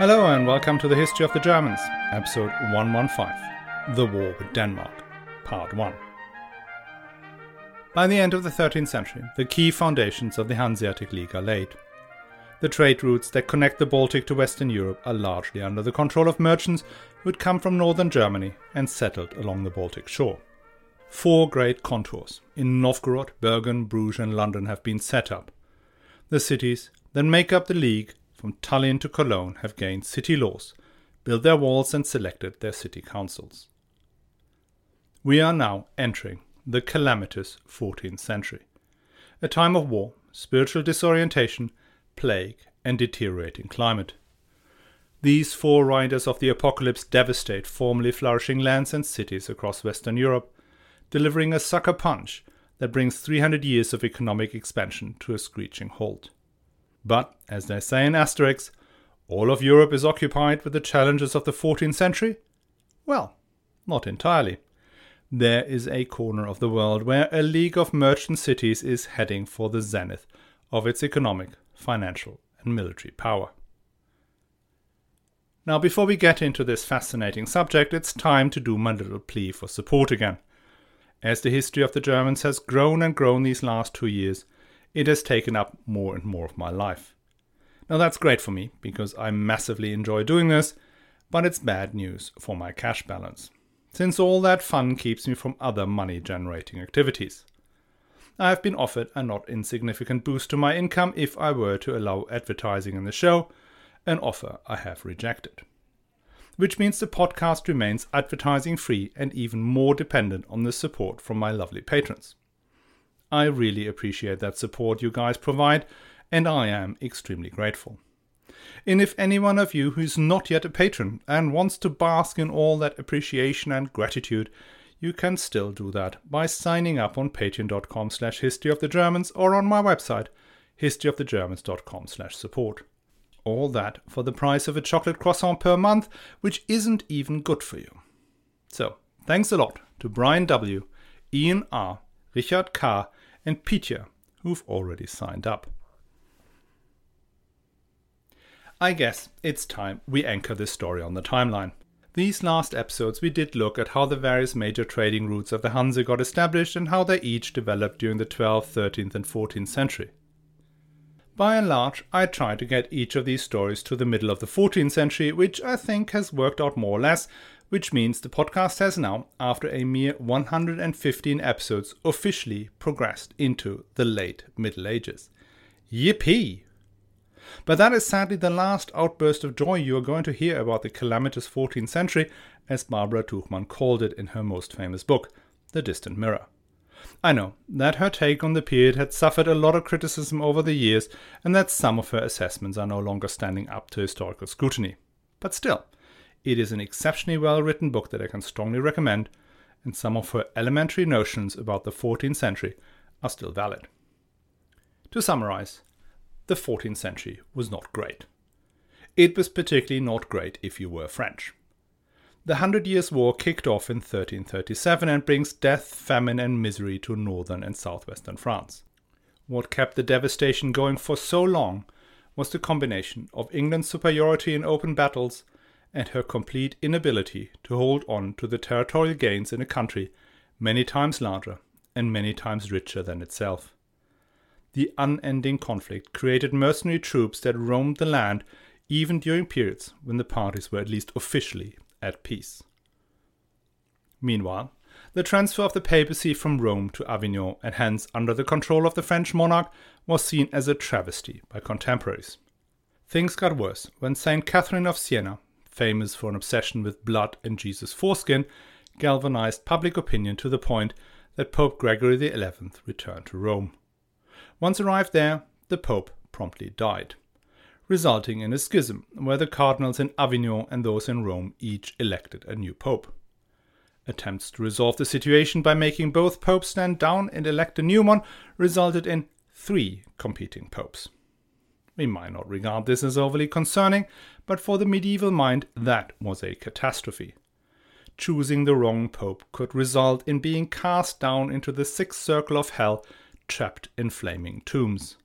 Hello and welcome to the History of the Germans, episode 115, The War with Denmark, part 1. By the end of the 13th century, the key foundations of the Hanseatic League are laid. The trade routes that connect the Baltic to Western Europe are largely under the control of merchants who had come from northern Germany and settled along the Baltic shore. Four great contours in Novgorod, Bergen, Bruges and London have been set up. The cities that make up the League from Tallinn to Cologne have gained city laws, built their walls and selected their city councils. We are now entering the calamitous 14th century, a time of war, spiritual disorientation, plague and deteriorating climate. These four riders of the apocalypse devastate formerly flourishing lands and cities across Western Europe, delivering a sucker punch that brings 300 years of economic expansion to a screeching halt. But, as they say in Asterix, all of Europe is occupied with the challenges of the 14th century? Well, not entirely. There is a corner of the world where a league of merchant cities is heading for the zenith of its economic, financial and military power. Now, before we get into this fascinating subject, it's time to do my little plea for support again. As the history of the Germans has grown and grown these last 2 years, it has taken up more and more of my life. Now that's great for me, because I massively enjoy doing this, but it's bad news for my cash balance, since all that fun keeps me from other money-generating activities. I have been offered a not insignificant boost to my income if I were to allow advertising in the show, an offer I have rejected. Which means the podcast remains advertising-free and even more dependent on the support from my lovely patrons. I really appreciate that support you guys provide, and I am extremely grateful. And if any one of you who's not yet a patron and wants to bask in all that appreciation and gratitude, you can still do that by signing up on patreon.com/historyofthegermans or on my website, historyofthegermans.com/support. All that for the price of a chocolate croissant per month, which isn't even good for you. So, thanks a lot to Brian W., Ian R., Richard K., and Peter, who've already signed up. I guess it's time we anchor this story on the timeline. These last episodes we did look at how the various major trading routes of the Hanse got established and how they each developed during the 12th, 13th and 14th century. By and large, I tried to get each of these stories to the middle of the 14th century, which I think has worked out more or less, which means the podcast has now, after a mere 115 episodes, officially progressed into the late Middle Ages. Yippee! But that is sadly the last outburst of joy you are going to hear about the calamitous 14th century, as Barbara Tuchman called it in her most famous book, The Distant Mirror. I know that her take on the period had suffered a lot of criticism over the years, and that some of her assessments are no longer standing up to historical scrutiny. But still, it is an exceptionally well-written book that I can strongly recommend, and some of her elementary notions about the 14th century are still valid. To summarize, the 14th century was not great. It was particularly not great if you were French. The 100 Years' War kicked off in 1337 and brings death, famine and misery to northern and southwestern France. What kept the devastation going for so long was the combination of England's superiority in open battles and her complete inability to hold on to the territorial gains in a country many times larger and many times richer than itself. The unending conflict created mercenary troops that roamed the land even during periods when the parties were at least officially at peace. Meanwhile, the transfer of the papacy from Rome to Avignon and hence under the control of the French monarch was seen as a travesty by contemporaries. Things got worse when St. Catherine of Siena, famous for an obsession with blood and Jesus' foreskin, galvanized public opinion to the point that Pope Gregory XI returned to Rome. Once arrived there, the Pope promptly died, resulting in a schism where the cardinals in Avignon and those in Rome each elected a new pope. Attempts to resolve the situation by making both popes stand down and elect a new one resulted in 3 competing popes. We might not regard this as overly concerning, but for the medieval mind that was a catastrophe. Choosing the wrong pope could result in being cast down into the 6th circle of hell, trapped in flaming tombs.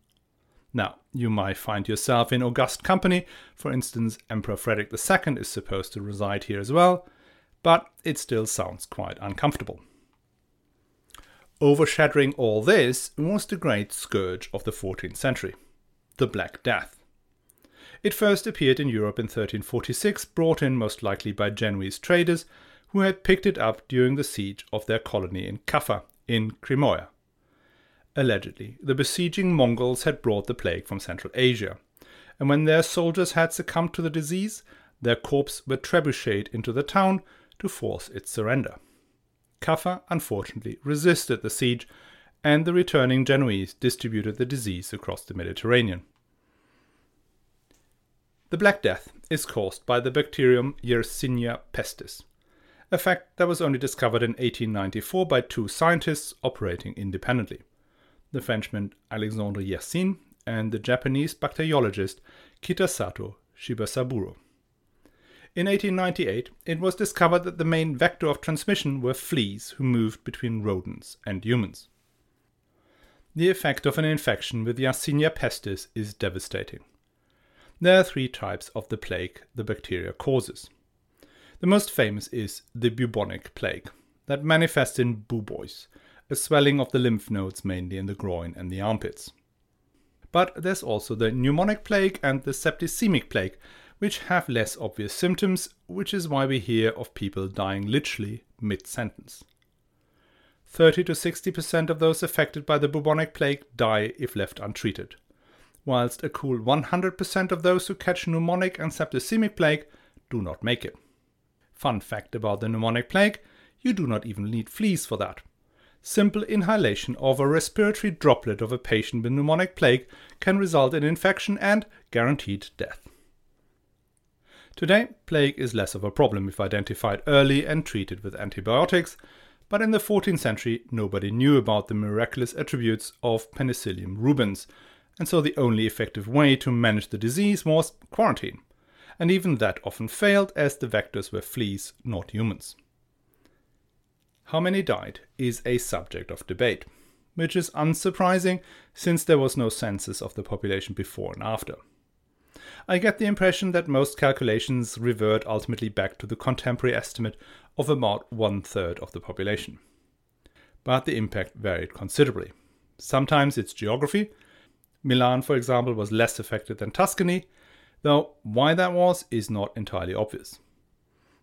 Now, you might find yourself in august company. For instance, Emperor Frederick II is supposed to reside here as well, but it still sounds quite uncomfortable. Overshadowing all this was the great scourge of the 14th century, the Black Death. It first appeared in Europe in 1346, brought in most likely by Genoese traders who had picked it up during the siege of their colony in Kaffa, in Crimea. Allegedly, the besieging Mongols had brought the plague from Central Asia, and when their soldiers had succumbed to the disease, their corpses were trebucheted into the town to force its surrender. Kaffa, unfortunately, resisted the siege, and the returning Genoese distributed the disease across the Mediterranean. The Black Death is caused by the bacterium Yersinia pestis, a fact that was only discovered in 1894 by two scientists operating independently, the Frenchman Alexandre Yersin and the Japanese bacteriologist Kitasato Shibasaburo. In 1898, it was discovered that the main vector of transmission were fleas who moved between rodents and humans. The effect of an infection with Yersinia pestis is devastating. There are three types of the plague the bacteria causes. The most famous is the bubonic plague, that manifests in bubois, a swelling of the lymph nodes mainly in the groin and the armpits. But there's also the pneumonic plague and the septicemic plague, which have less obvious symptoms, which is why we hear of people dying literally mid-sentence. 30 to 60% of those affected by the bubonic plague die if left untreated, whilst a cool 100% of those who catch pneumonic and septicemic plague do not make it. Fun fact about the pneumonic plague, you do not even need fleas for that. Simple inhalation of a respiratory droplet of a patient with pneumonic plague can result in infection and guaranteed death. Today, plague is less of a problem if identified early and treated with antibiotics, but in the 14th century nobody knew about the miraculous attributes of Penicillium rubens, and so the only effective way to manage the disease was quarantine. And even that often failed, as the vectors were fleas, not humans. How many died is a subject of debate, which is unsurprising since there was no census of the population before and after. I get the impression that most calculations revert ultimately back to the contemporary estimate of about 1/3 of the population. But the impact varied considerably. Sometimes it's geography. Milan, for example, was less affected than Tuscany, though why that was is not entirely obvious.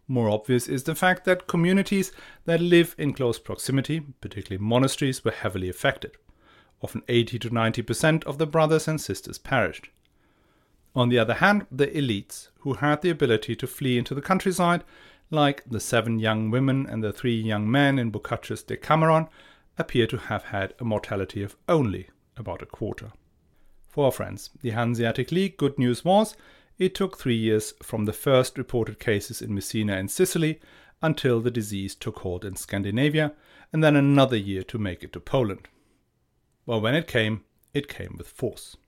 More obvious is the fact that communities that live in close proximity, particularly monasteries, were heavily affected. Often 80 to 90% of the brothers and sisters perished. On the other hand, the elites, who had the ability to flee into the countryside, like the 7 young women and the 3 young men in Boccaccio's Decameron, appear to have had a mortality of only about a quarter. For our friends, the Hanseatic League, good news was, it took 3 years from the first reported cases in Messina and Sicily until the disease took hold in Scandinavia, and then another year to make it to Poland. Well, when it came with force.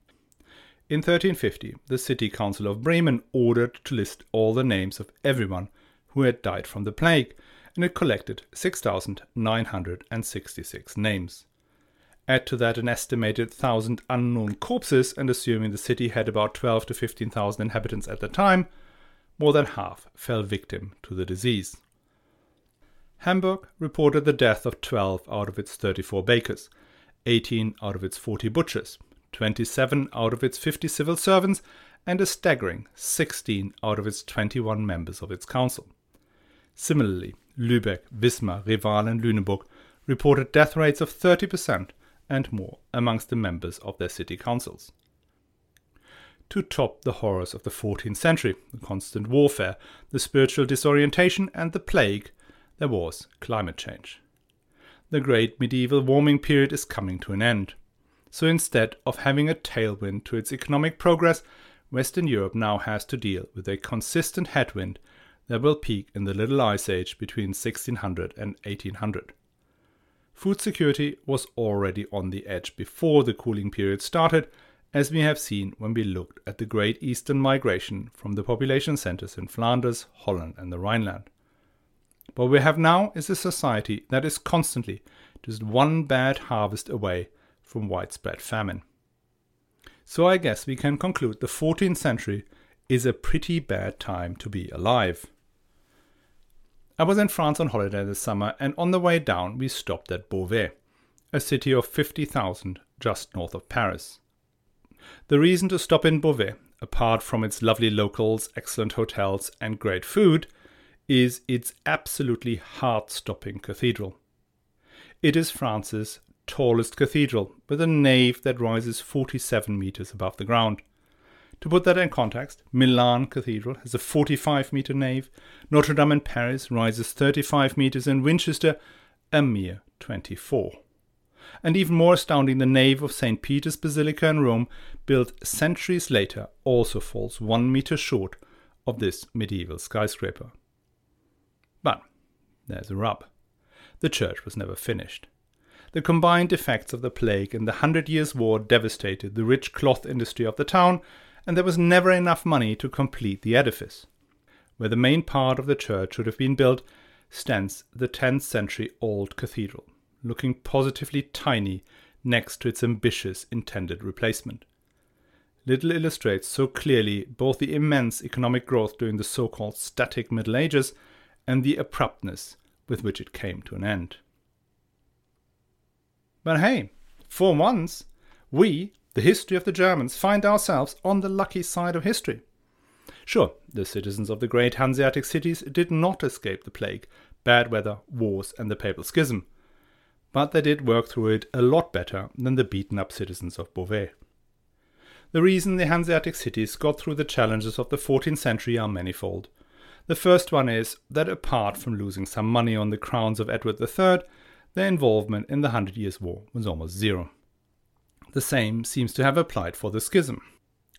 In 1350, the city council of Bremen ordered to list all the names of everyone who had died from the plague, and it collected 6,966 names. Add to that an estimated 1,000 unknown corpses, and assuming the city had about 12,000 to 15,000 inhabitants at the time, more than half fell victim to the disease. Hamburg reported the death of 12 out of its 34 bakers, 18 out of its 40 butchers, 27 out of its 50 civil servants, and a staggering 16 out of its 21 members of its council. Similarly, Lübeck, Wismar, Reval and Lüneburg reported death rates of 30% and more amongst the members of their city councils. To top the horrors of the 14th century, the constant warfare, the spiritual disorientation and the plague, there was climate change. The great medieval warming period is coming to an end. So instead of having a tailwind to its economic progress, Western Europe now has to deal with a consistent headwind that will peak in the Little Ice Age between 1600 and 1800. Food security was already on the edge before the cooling period started, as we have seen when we looked at the Great Eastern Migration from the population centers in Flanders, Holland and the Rhineland. What we have now is a society that is constantly just one bad harvest away from widespread famine. So I guess we can conclude the 14th century is a pretty bad time to be alive. I was in France on holiday this summer, and on the way down we stopped at Beauvais, a city of 50,000 just north of Paris. The reason to stop in Beauvais, apart from its lovely locals, excellent hotels and great food, is its absolutely heart-stopping cathedral. It is France's tallest cathedral, with a nave that rises 47 meters above the ground. To put that in context, Milan Cathedral has a 45-meter nave, Notre Dame in Paris rises 35 meters, and Winchester a mere 24. And even more astounding, the nave of St. Peter's Basilica in Rome, built centuries later, also falls 1 meter short of this medieval skyscraper. But there's a rub. The church was never finished. The combined effects of the plague and the 100 Years' War devastated the rich cloth industry of the town, and there was never enough money to complete the edifice. Where the main part of the church should have been built stands the 10th century old cathedral, looking positively tiny next to its ambitious intended replacement. Little illustrates so clearly both the immense economic growth during the so-called static Middle Ages and the abruptness with which it came to an end. But hey, for once, we, the history of the Germans, find ourselves on the lucky side of history. Sure, the citizens of the great Hanseatic cities did not escape the plague, bad weather, wars and the Papal Schism, but they did work through it a lot better than the beaten-up citizens of Beauvais. The reason the Hanseatic cities got through the challenges of the 14th century are manifold. The first one is that apart from losing some money on the crowns of Edward III, their involvement in the 100 Years' War was almost zero. The same seems to have applied for the schism.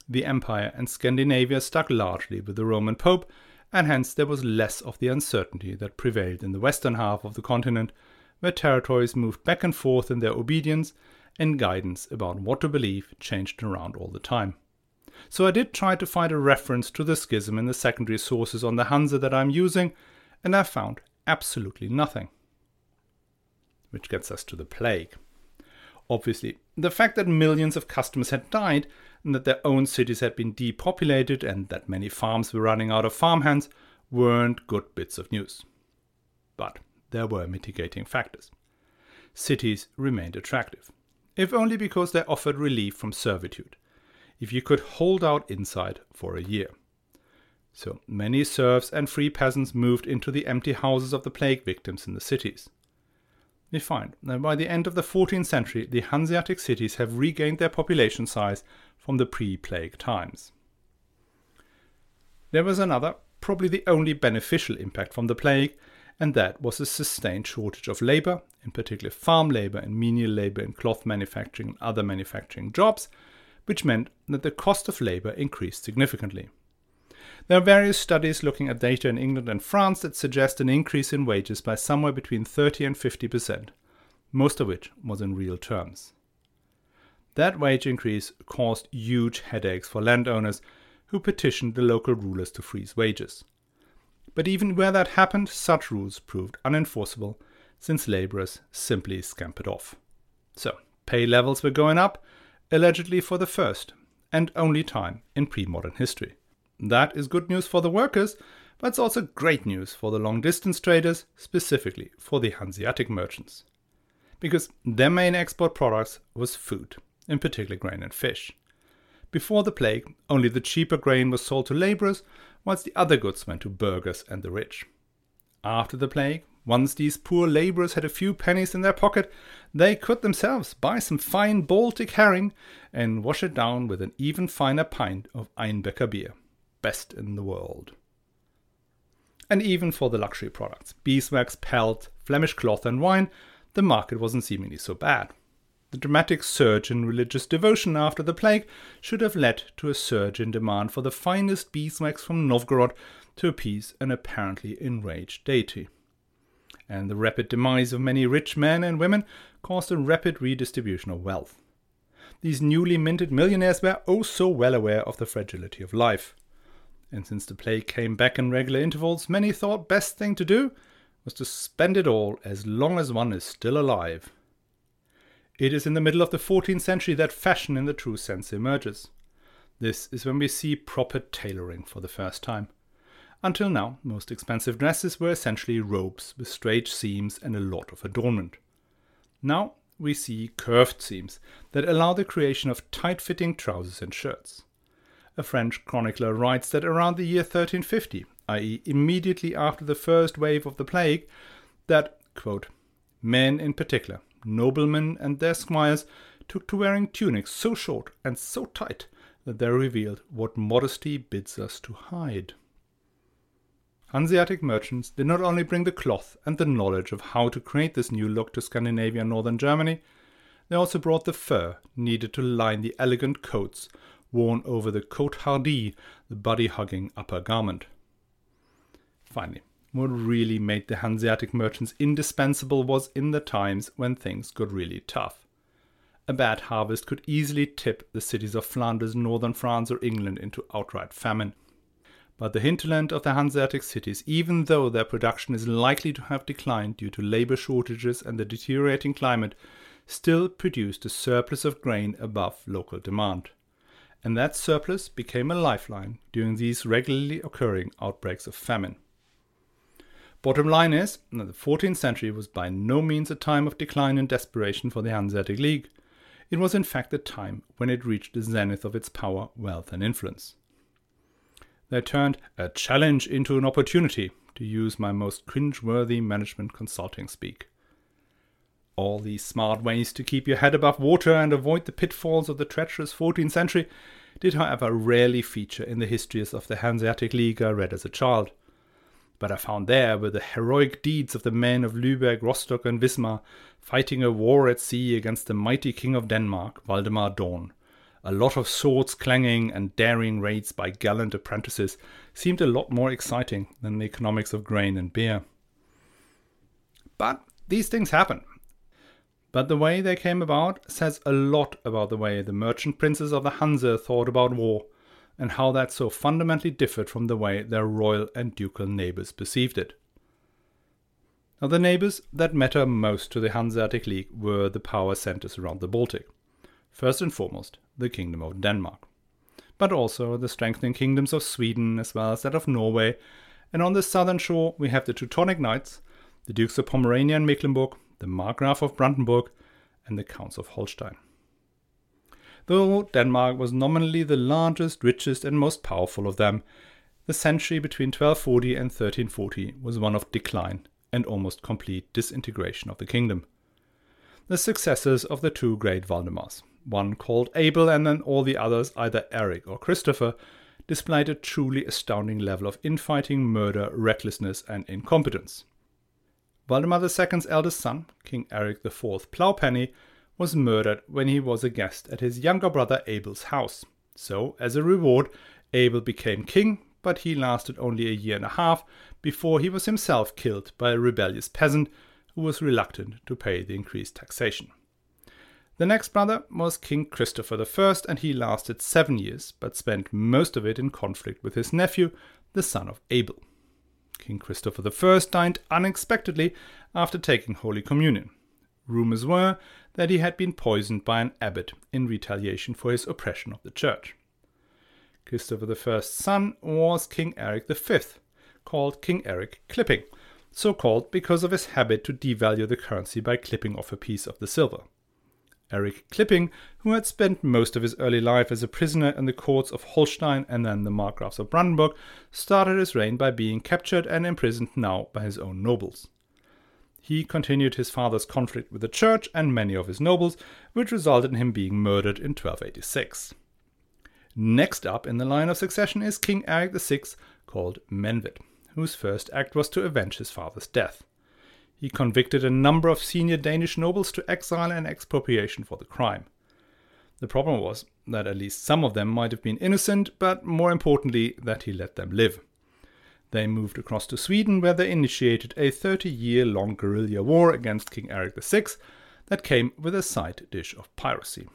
The empire and Scandinavia stuck largely with the Roman Pope, and hence there was less of the uncertainty that prevailed in the western half of the continent, where territories moved back and forth in their obedience, and guidance about what to believe changed around all the time. So I did try to find a reference to the schism in the secondary sources on the Hanze that I'm using, and I found absolutely nothing. Which gets us to the plague. Obviously, the fact that millions of customers had died, and that their own cities had been depopulated, and that many farms were running out of farmhands weren't good bits of news. But there were mitigating factors. Cities remained attractive, if only because they offered relief from servitude, if you could hold out inside for a year. So many serfs and free peasants moved into the empty houses of the plague victims in the cities. We find that by the end of the 14th century, the Hanseatic cities have regained their population size from the pre-plague times. There was another, probably the only beneficial impact from the plague, and that was a sustained shortage of labour, in particular farm labour and menial labour in cloth manufacturing and other manufacturing jobs, which meant that the cost of labour increased significantly. There are various studies looking at data in England and France that suggest an increase in wages by somewhere between 30% and 50%, most of which was in real terms. That wage increase caused huge headaches for landowners who petitioned the local rulers to freeze wages. But even where that happened, such rules proved unenforceable since labourers simply scampered off. So, pay levels were going up, allegedly for the first and only time in pre-modern history. That is good news for the workers, but it's also great news for the long-distance traders, specifically for the Hanseatic merchants. Because their main export products was food, in particular grain and fish. Before the plague, only the cheaper grain was sold to labourers, whilst the other goods went to burghers and the rich. After the plague, once these poor labourers had a few pennies in their pocket, they could themselves buy some fine Baltic herring and wash it down with an even finer pint of Einbecker beer. Best in the world. And even for the luxury products, beeswax, pelt, Flemish cloth and wine, the market wasn't seemingly so bad. The dramatic surge in religious devotion after the plague should have led to a surge in demand for the finest beeswax from Novgorod to appease an apparently enraged deity. And the rapid demise of many rich men and women caused a rapid redistribution of wealth. These newly minted millionaires were oh so well aware of the fragility of life. And since the plague came back in regular intervals, many thought best thing to do was to spend it all as long as one is still alive. It is in the middle of the 14th century that fashion in the true sense emerges. This is when we see proper tailoring for the first time. Until now, most expensive dresses were essentially robes with straight seams and a lot of adornment. Now we see curved seams that allow the creation of tight-fitting trousers and shirts. A French chronicler writes that around the year 1350, i.e. immediately after the first wave of the plague, that, quote, men in particular, noblemen and their squires, took to wearing tunics so short and so tight that they revealed what modesty bids us to hide. Hanseatic merchants did not only bring the cloth and the knowledge of how to create this new look to Scandinavia and northern Germany, they also brought the fur needed to line the elegant coats worn over the cote hardie, the body-hugging upper garment. Finally, what really made the Hanseatic merchants indispensable was in the times when things got really tough. A bad harvest could easily tip the cities of Flanders, northern France or England into outright famine. But the hinterland of the Hanseatic cities, even though their production is likely to have declined due to labour shortages and the deteriorating climate, still produced a surplus of grain above local demand. And that surplus became a lifeline during these regularly occurring outbreaks of famine. Bottom line is that the 14th century was by no means a time of decline and desperation for the Hanseatic League. It was in fact a time when it reached the zenith of its power, wealth and influence. They turned a challenge into an opportunity, to use my most cringe-worthy management consulting speak. All these smart ways to keep your head above water and avoid the pitfalls of the treacherous 14th century did, however, rarely feature in the histories of the Hanseatic League I read as a child. But I found there were the heroic deeds of the men of Lübeck, Rostock and Wismar, fighting a war at sea against the mighty king of Denmark, Valdemar Dorn. A lot of swords clanging and daring raids by gallant apprentices seemed a lot more exciting than the economics of grain and beer. But these things happen. But the way they came about says a lot about the way the merchant princes of the Hanse thought about war and how that so fundamentally differed from the way their royal and ducal neighbours perceived it. Now, the neighbours that matter most to the Hanseatic League were the power centres around the Baltic. First and foremost, the Kingdom of Denmark, but also the strengthening kingdoms of Sweden as well as that of Norway, and on the southern shore we have the Teutonic Knights, the Dukes of Pomerania and Mecklenburg, the Markgraf of Brandenburg, and the Counts of Holstein. Though Denmark was nominally the largest, richest and most powerful of them, the century between 1240 and 1340 was one of decline and almost complete disintegration of the kingdom. The successors of the two great Valdemars, one called Abel and then all the others either Eric or Christopher, displayed a truly astounding level of infighting, murder, recklessness and incompetence. Valdemar II's eldest son, King Eric IV Ploughpenny, was murdered when he was a guest at his younger brother Abel's house. So, as a reward, Abel became king, but he lasted only a year and a half before he was himself killed by a rebellious peasant who was reluctant to pay the increased taxation. The next brother was King Christopher I, and he lasted 7 years, but spent most of it in conflict with his nephew, the son of Abel. King Christopher I died unexpectedly after taking Holy Communion. Rumours were that he had been poisoned by an abbot in retaliation for his oppression of the church. Christopher I's son was King Eric V, called King Eric Clipping, so called because of his habit to devalue the currency by clipping off a piece of the silver. Eric Clipping, who had spent most of his early life as a prisoner in the courts of Holstein and then the Markgrafs of Brandenburg, started his reign by being captured and imprisoned now by his own nobles. He continued his father's conflict with the church and many of his nobles, which resulted in him being murdered in 1286. Next up in the line of succession is King Eric VI, called Menvid, whose first act was to avenge his father's death. He convicted a number of senior Danish nobles to exile and expropriation for the crime. The problem was that at least some of them might have been innocent, but more importantly, that he let them live. They moved across to Sweden, where they initiated a 30-year-long guerrilla war against King Eric VI that came with a side dish of piracy.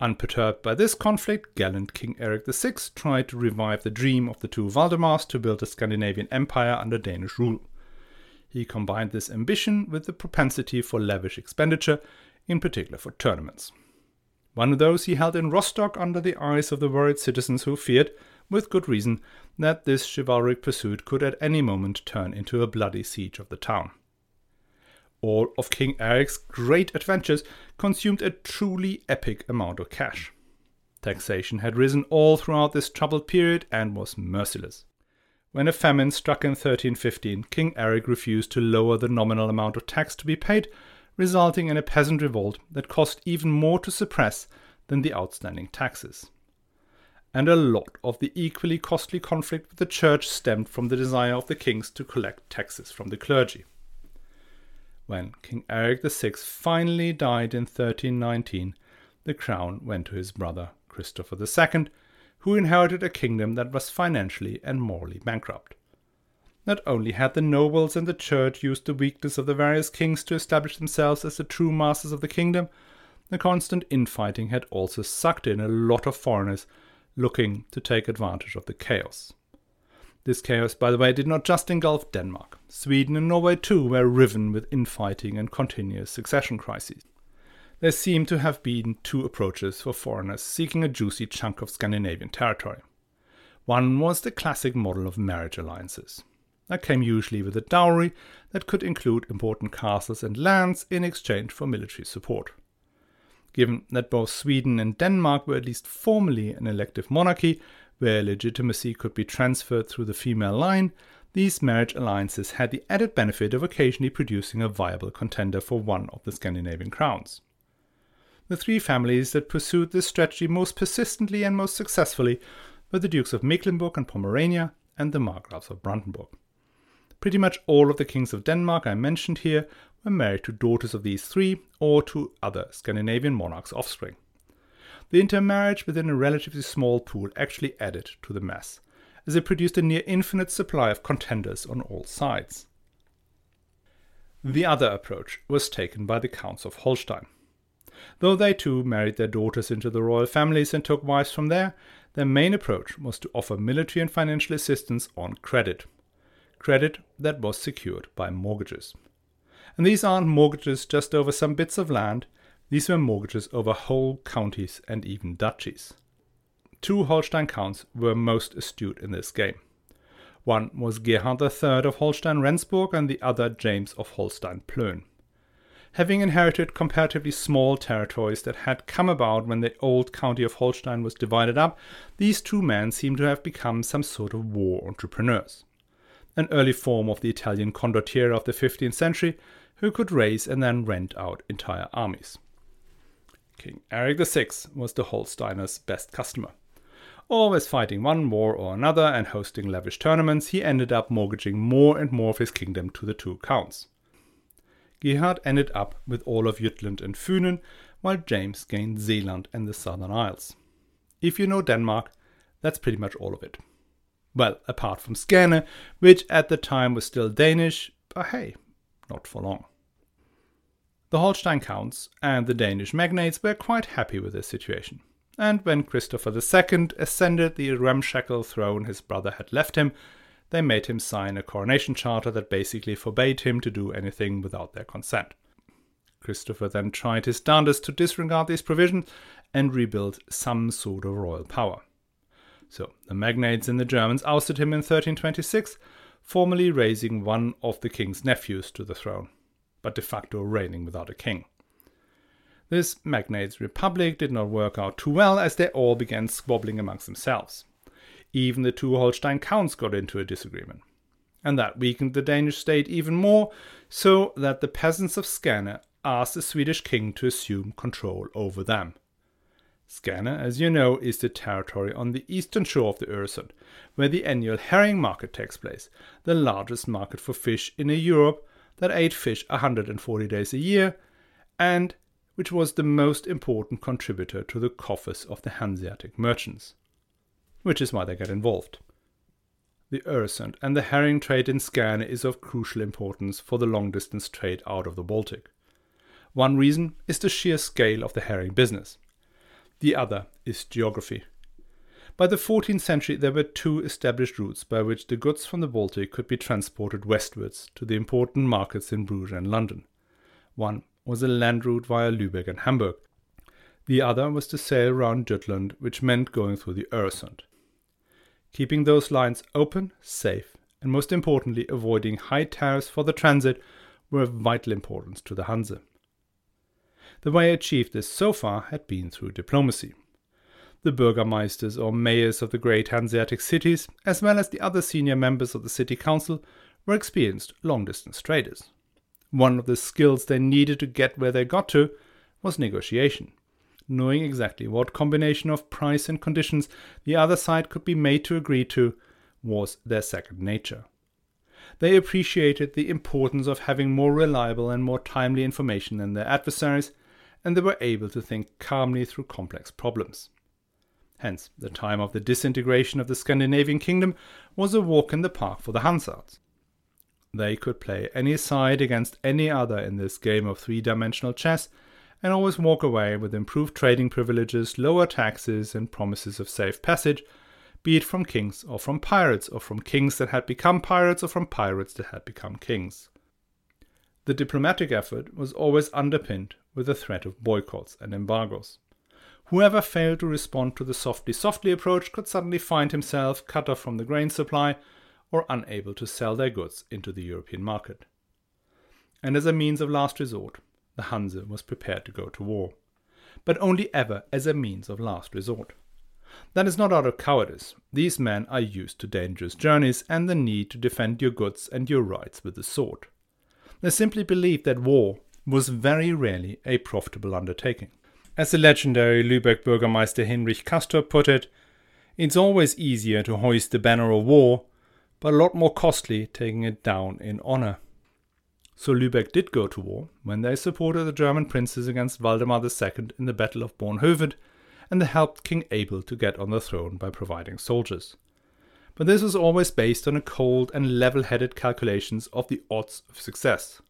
Unperturbed by this conflict, gallant King Eric VI tried to revive the dream of the two Valdemars to build a Scandinavian empire under Danish rule. He combined this ambition with the propensity for lavish expenditure in particular for tournaments. One of those he held in Rostock under the eyes of the worried citizens who feared, with good reason, that this chivalric pursuit could at any moment turn into a bloody siege of the town. All of King Eric's great adventures consumed a truly epic amount of cash. Taxation had risen all throughout this troubled period and was merciless. When a famine struck in 1315, King Eric refused to lower the nominal amount of tax to be paid, resulting in a peasant revolt that cost even more to suppress than the outstanding taxes. And a lot of the equally costly conflict with the church stemmed from the desire of the kings to collect taxes from the clergy. When King Eric VI finally died in 1319, the crown went to his brother Christopher II, who inherited a kingdom that was financially and morally bankrupt. Not only had the nobles and the church used the weakness of the various kings to establish themselves as the true masters of the kingdom, the constant infighting had also sucked in a lot of foreigners looking to take advantage of the chaos. This chaos, by the way, did not just engulf Denmark. Sweden and Norway too were riven with infighting and continuous succession crises. There seem to have been two approaches for foreigners seeking a juicy chunk of Scandinavian territory. One was the classic model of marriage alliances. That came usually with a dowry that could include important castles and lands in exchange for military support. Given that both Sweden and Denmark were at least formally an elective monarchy, where legitimacy could be transferred through the female line, these marriage alliances had the added benefit of occasionally producing a viable contender for one of the Scandinavian crowns. The three families that pursued this strategy most persistently and most successfully were the Dukes of Mecklenburg and Pomerania and the Margraves of Brandenburg. Pretty much all of the kings of Denmark I mentioned here were married to daughters of these three or to other Scandinavian monarchs' offspring. The intermarriage within a relatively small pool actually added to the mass, as it produced a near infinite supply of contenders on all sides. The other approach was taken by the Counts of Holstein. Though they too married their daughters into the royal families and took wives from there, their main approach was to offer military and financial assistance on credit that was secured by mortgages. And these aren't mortgages just over some bits of land, these were mortgages over whole counties and even duchies. Two Holstein counts were most astute in this game. One was Gerhard III of Holstein-Rendsburg and the other James of Holstein-Plön. Having inherited comparatively small territories that had come about when the old county of Holstein was divided up, these two men seem to have become some sort of war entrepreneurs. An early form of the Italian condottiere of the 15th century, who could raise and then rent out entire armies. King Eric VI was the Holsteiners' best customer. Always fighting one war or another and hosting lavish tournaments, he ended up mortgaging more and more of his kingdom to the two counts. Gerhard ended up with all of Jutland and Funen, while James gained Zealand and the Southern Isles. If you know Denmark, that's pretty much all of it. Well, apart from Scania, which at the time was still Danish, but hey, not for long. The Holstein counts and the Danish magnates were quite happy with their situation, and when Christopher II ascended the ramshackle throne his brother had left him, they made him sign a coronation charter that basically forbade him to do anything without their consent. Christopher then tried his darndest to disregard these provisions and rebuild some sort of royal power. So the magnates and the Germans ousted him in 1326, formally raising one of the king's nephews to the throne, but de facto reigning without a king. This magnates' republic did not work out too well, as they all began squabbling amongst themselves. Even the two Holstein counts got into a disagreement. And that weakened the Danish state even more, so that the peasants of Scania asked the Swedish king to assume control over them. Scania, as you know, is the territory on the eastern shore of the Öresund, where the annual herring market takes place, the largest market for fish in a Europe that ate fish 140 days a year, and which was the most important contributor to the coffers of the Hanseatic merchants, which is why they got involved. The Öresund and the herring trade in Scania is of crucial importance for the long-distance trade out of the Baltic. One reason is the sheer scale of the herring business. The other is geography. By the 14th century there were two established routes by which the goods from the Baltic could be transported westwards to the important markets in Bruges and London. One was a land route via Lübeck and Hamburg. The other was to sail round Jutland, which meant going through the Öresund. Keeping those lines open, safe, and most importantly avoiding high tariffs for the transit were of vital importance to the Hanse. The way achieved this so far had been through diplomacy. The burgomeisters or mayors of the great Hanseatic cities, as well as the other senior members of the city council, were experienced long-distance traders. One of the skills they needed to get where they got to was negotiation, knowing exactly what combination of price and conditions the other side could be made to agree to was their second nature. They appreciated the importance of having more reliable and more timely information than their adversaries, and they were able to think calmly through complex problems. Hence, the time of the disintegration of the Scandinavian kingdom was a walk in the park for the Hansards. They could play any side against any other in this game of three-dimensional chess and always walk away with improved trading privileges, lower taxes and promises of safe passage, be it from kings or from pirates, or from kings that had become pirates or from pirates that had become kings. The diplomatic effort was always underpinned with the threat of boycotts and embargoes. Whoever failed to respond to the softly approach could suddenly find himself cut off from the grain supply or unable to sell their goods into the European market. And as a means of last resort, the Hanse was prepared to go to war, but only ever as a means of last resort. That is not out of cowardice. These men are used to dangerous journeys and the need to defend your goods and your rights with the sword. They simply believed that war was very rarely a profitable undertaking. As the legendary Lübeck Burgermeister Hinrich Castor put it, "It's always easier to hoist the banner of war, but a lot more costly taking it down in honour." So Lübeck did go to war when they supported the German princes against Valdemar II in the Battle of Bornhoven, and they helped King Abel to get on the throne by providing soldiers. But this was always based on a cold and level-headed calculations of the odds of success.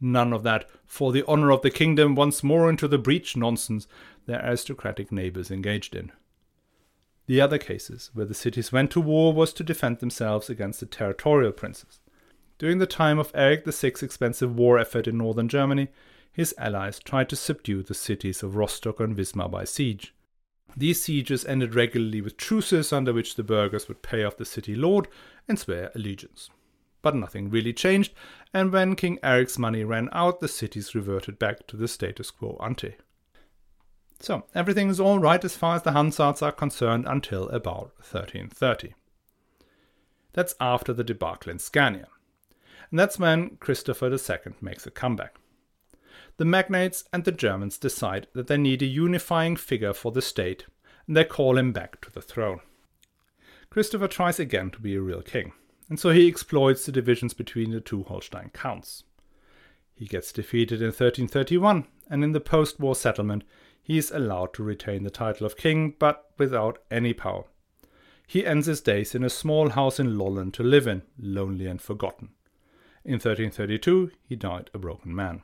None of that "for the honour of the kingdom once more into the breach" nonsense their aristocratic neighbours engaged in. The other cases where the cities went to war was to defend themselves against the territorial princes. During the time of Eric VI's expensive war effort in northern Germany, his allies tried to subdue the cities of Rostock and Wismar by siege. These sieges ended regularly with truces under which the burghers would pay off the city lord and swear allegiance. But nothing really changed, and when King Eric's money ran out, the cities reverted back to the status quo ante. So, everything is all right as far as the Hansards are concerned until about 1330. That's after the debacle in Scania. And that's when Christopher II makes a comeback. The magnates and the Germans decide that they need a unifying figure for the state, and they call him back to the throne. Christopher tries again to be a real king, and so he exploits the divisions between the two Holstein counts. He gets defeated in 1331, and in the post-war settlement he is allowed to retain the title of king, but without any power. He ends his days in a small house in Lolland to live in, lonely and forgotten. In 1332 he died a broken man.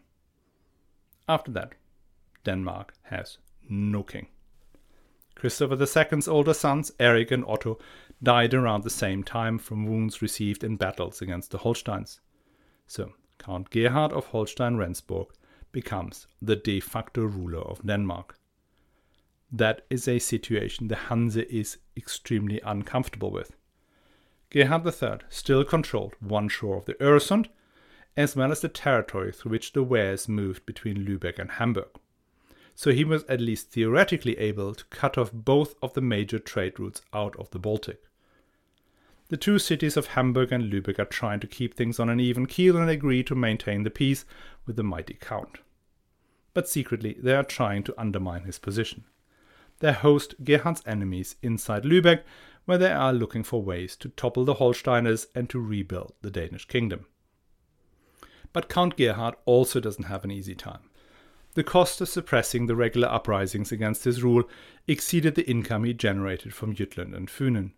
After that, Denmark has no king. Christopher II's older sons, Eric and Otto, died around the same time from wounds received in battles against the Holsteins. So, Count Gerhard of Holstein-Rendsburg becomes the de facto ruler of Denmark. That is a situation the Hanse is extremely uncomfortable with. Gerhard III still controlled one shore of the Öresund, as well as the territory through which the wares moved between Lübeck and Hamburg. So he was at least theoretically able to cut off both of the major trade routes out of the Baltic. The two cities of Hamburg and Lübeck are trying to keep things on an even keel and agree to maintain the peace with the mighty count. But secretly they are trying to undermine his position. They host Gerhard's enemies inside Lübeck, where they are looking for ways to topple the Holsteiners and to rebuild the Danish kingdom. But Count Gerhard also doesn't have an easy time. The cost of suppressing the regular uprisings against his rule exceeded the income he generated from Jutland and Funen.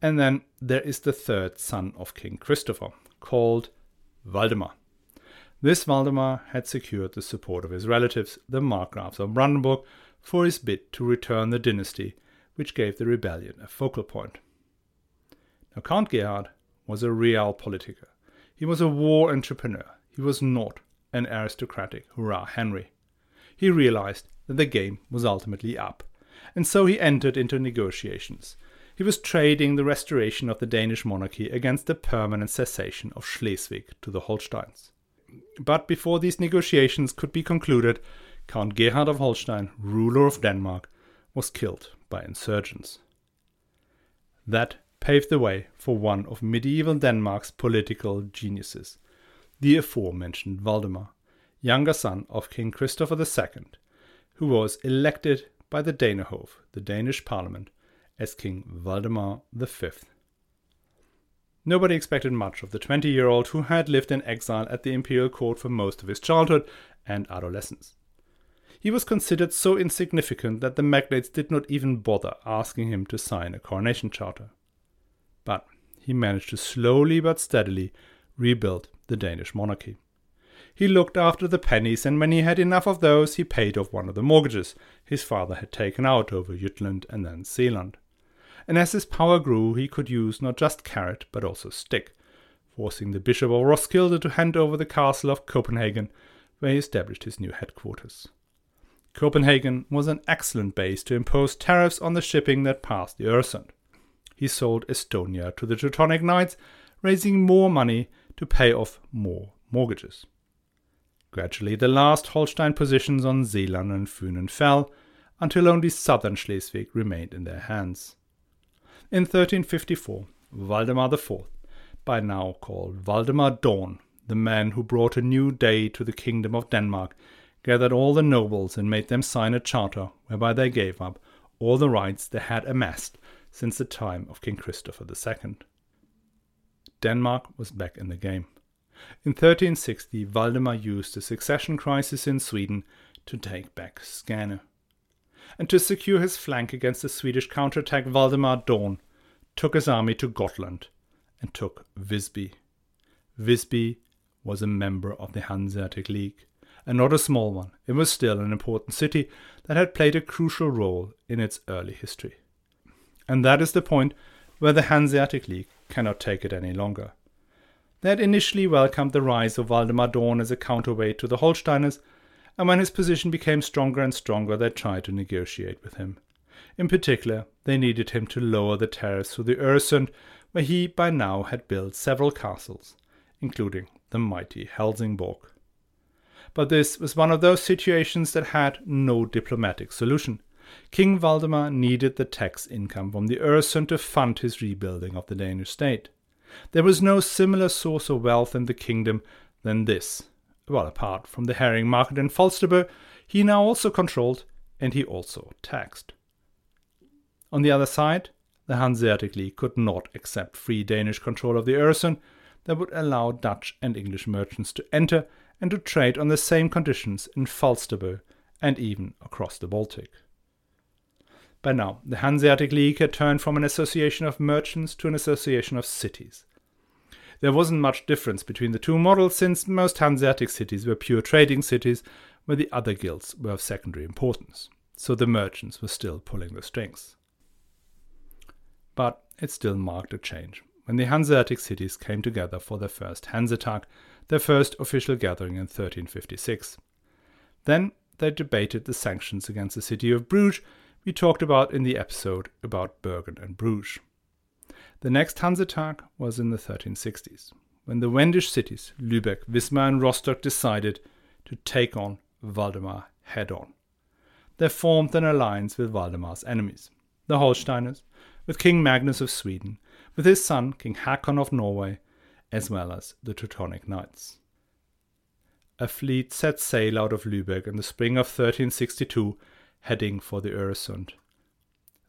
And then there is the third son of King Christopher, called Valdemar. This Valdemar had secured the support of his relatives, the Markgrafs of Brandenburg, for his bid to return the dynasty, which gave the rebellion a focal point. Now, Count Gerhard was a realpolitiker. He was a war entrepreneur. He was not an aristocratic Hurrah Henry. He realized that the game was ultimately up, and so he entered into negotiations. He was trading the restoration of the Danish monarchy against the permanent cessation of Schleswig to the Holsteins. But before these negotiations could be concluded, Count Gerhard of Holstein, ruler of Denmark, was killed by insurgents. That paved the way for one of medieval Denmark's political geniuses, the aforementioned Valdemar, younger son of King Christopher II, who was elected by the Danehof, the Danish parliament, as King Valdemar V. Nobody expected much of the 20-year-old who had lived in exile at the imperial court for most of his childhood and adolescence. He was considered so insignificant that the magnates did not even bother asking him to sign a coronation charter. But he managed to slowly but steadily rebuild the Danish monarchy. He looked after the pennies, and when he had enough of those, he paid off one of the mortgages his father had taken out over Jutland and then Zealand. And as his power grew, he could use not just carrot but also stick, forcing the Bishop of Roskilde to hand over the castle of Copenhagen, where he established his new headquarters. Copenhagen was an excellent base to impose tariffs on the shipping that passed the Öresund. He sold Estonia to the Teutonic Knights, raising more money to pay off more mortgages. Gradually, the last Holstein positions on Zealand and Funen fell, until only southern Schleswig remained in their hands. In 1354, Valdemar IV, by now called Valdemar Dorn, the man who brought a new day to the kingdom of Denmark, gathered all the nobles and made them sign a charter whereby they gave up all the rights they had amassed since the time of King Christopher II. Denmark was back in the game. In 1360, Valdemar used the succession crisis in Sweden to take back Scania. And to secure his flank against the Swedish counterattack, Valdemar Dorn took his army to Gotland and took Visby. Visby was a member of the Hanseatic League, and not a small one. It was still an important city that had played a crucial role in its early history. And that is the point where the Hanseatic League cannot take it any longer. They had initially welcomed the rise of Valdemar Dorn as a counterweight to the Holsteiners, and when his position became stronger and stronger, they tried to negotiate with him. In particular, they needed him to lower the tariffs to the Öresund, where he by now had built several castles, including the mighty Helsingborg. But this was one of those situations that had no diplomatic solution. King Valdemar needed the tax income from the Öresund to fund his rebuilding of the Danish state. There was no similar source of wealth in the kingdom than this. Well, apart from the herring market in Falsterbo, he now also controlled, and he also taxed. On the other side, the Hanseatic League could not accept free Danish control of the Öresund that would allow Dutch and English merchants to enter and to trade on the same conditions in Falsterbo and even across the Baltic. By now, the Hanseatic League had turned from an association of merchants to an association of cities. There wasn't much difference between the two models, since most Hanseatic cities were pure trading cities where the other guilds were of secondary importance, so the merchants were still pulling the strings. But it still marked a change when the Hanseatic cities came together for their first Hansetag, their first official gathering in 1356. Then they debated the sanctions against the city of Bruges we talked about in the episode about Bergen and Bruges. The next Hansetag was in the 1360s, when the Wendish cities Lübeck, Wismar and Rostock decided to take on Valdemar head-on. They formed an alliance with Valdemar's enemies, the Holsteiners, with King Magnus of Sweden, with his son King Hakon of Norway, as well as the Teutonic Knights. A fleet set sail out of Lübeck in the spring of 1362, heading for the Öresund.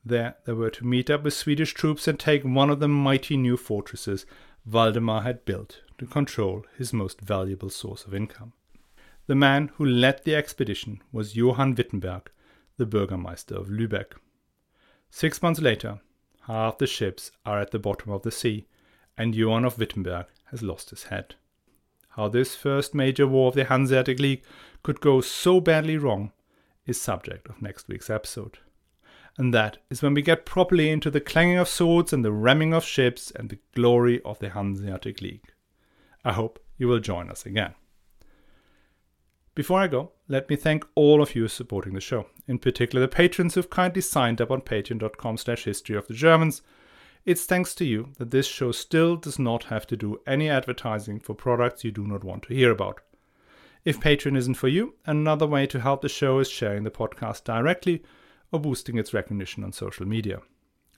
There they were to meet up with Swedish troops and take one of the mighty new fortresses Valdemar had built to control his most valuable source of income. The man who led the expedition was Johann Wittenberg, the burgomaster of Lübeck. 6 months later, half the ships are at the bottom of the sea, and Johann of Wittenberg has lost his head. How this first major war of the Hanseatic League could go so badly wrong is subject of next week's episode. And that is when we get properly into the clanging of swords and the ramming of ships and the glory of the Hanseatic League. I hope you will join us again. Before I go, let me thank all of you supporting the show, in particular the patrons who've kindly signed up on patreon.com/historyofthegermans. It's thanks to you that this show still does not have to do any advertising for products you do not want to hear about. If Patreon isn't for you, another way to help the show is sharing the podcast directly or boosting its recognition on social media.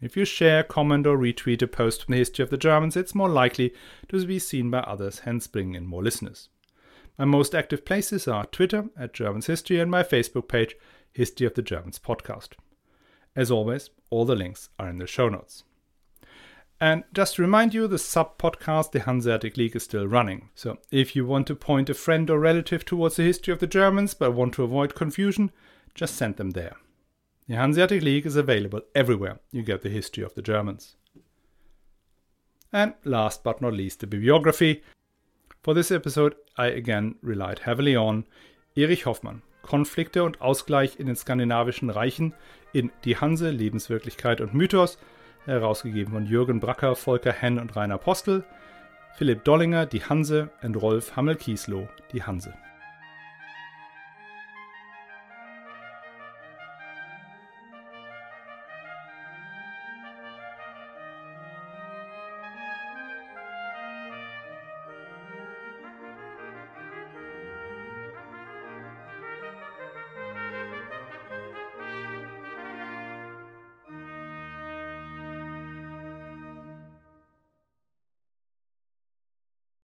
If you share, comment or retweet a post from the history of the Germans, it's more likely to be seen by others, hence bringing in more listeners. My most active places are Twitter @GermansHistory and my Facebook page, History of the Germans Podcast. As always, all the links are in the show notes. And just to remind you, the sub-podcast, the Hanseatic League, is still running. So if you want to point a friend or relative towards the history of the Germans but want to avoid confusion, just send them there. The Hanseatic League is available everywhere you get the history of the Germans. And last but not least, the bibliography. For this episode, I again relied heavily on Erich Hoffmann, Konflikte und Ausgleich in den skandinavischen Reichen in Die Hanse, Lebenswirklichkeit und Mythos, herausgegeben von Jürgen Bracker, Volker Henn und Rainer Postel, Philipp Dollinger, Die Hanse und Rolf Hammel-Kiesloh, Die Hanse.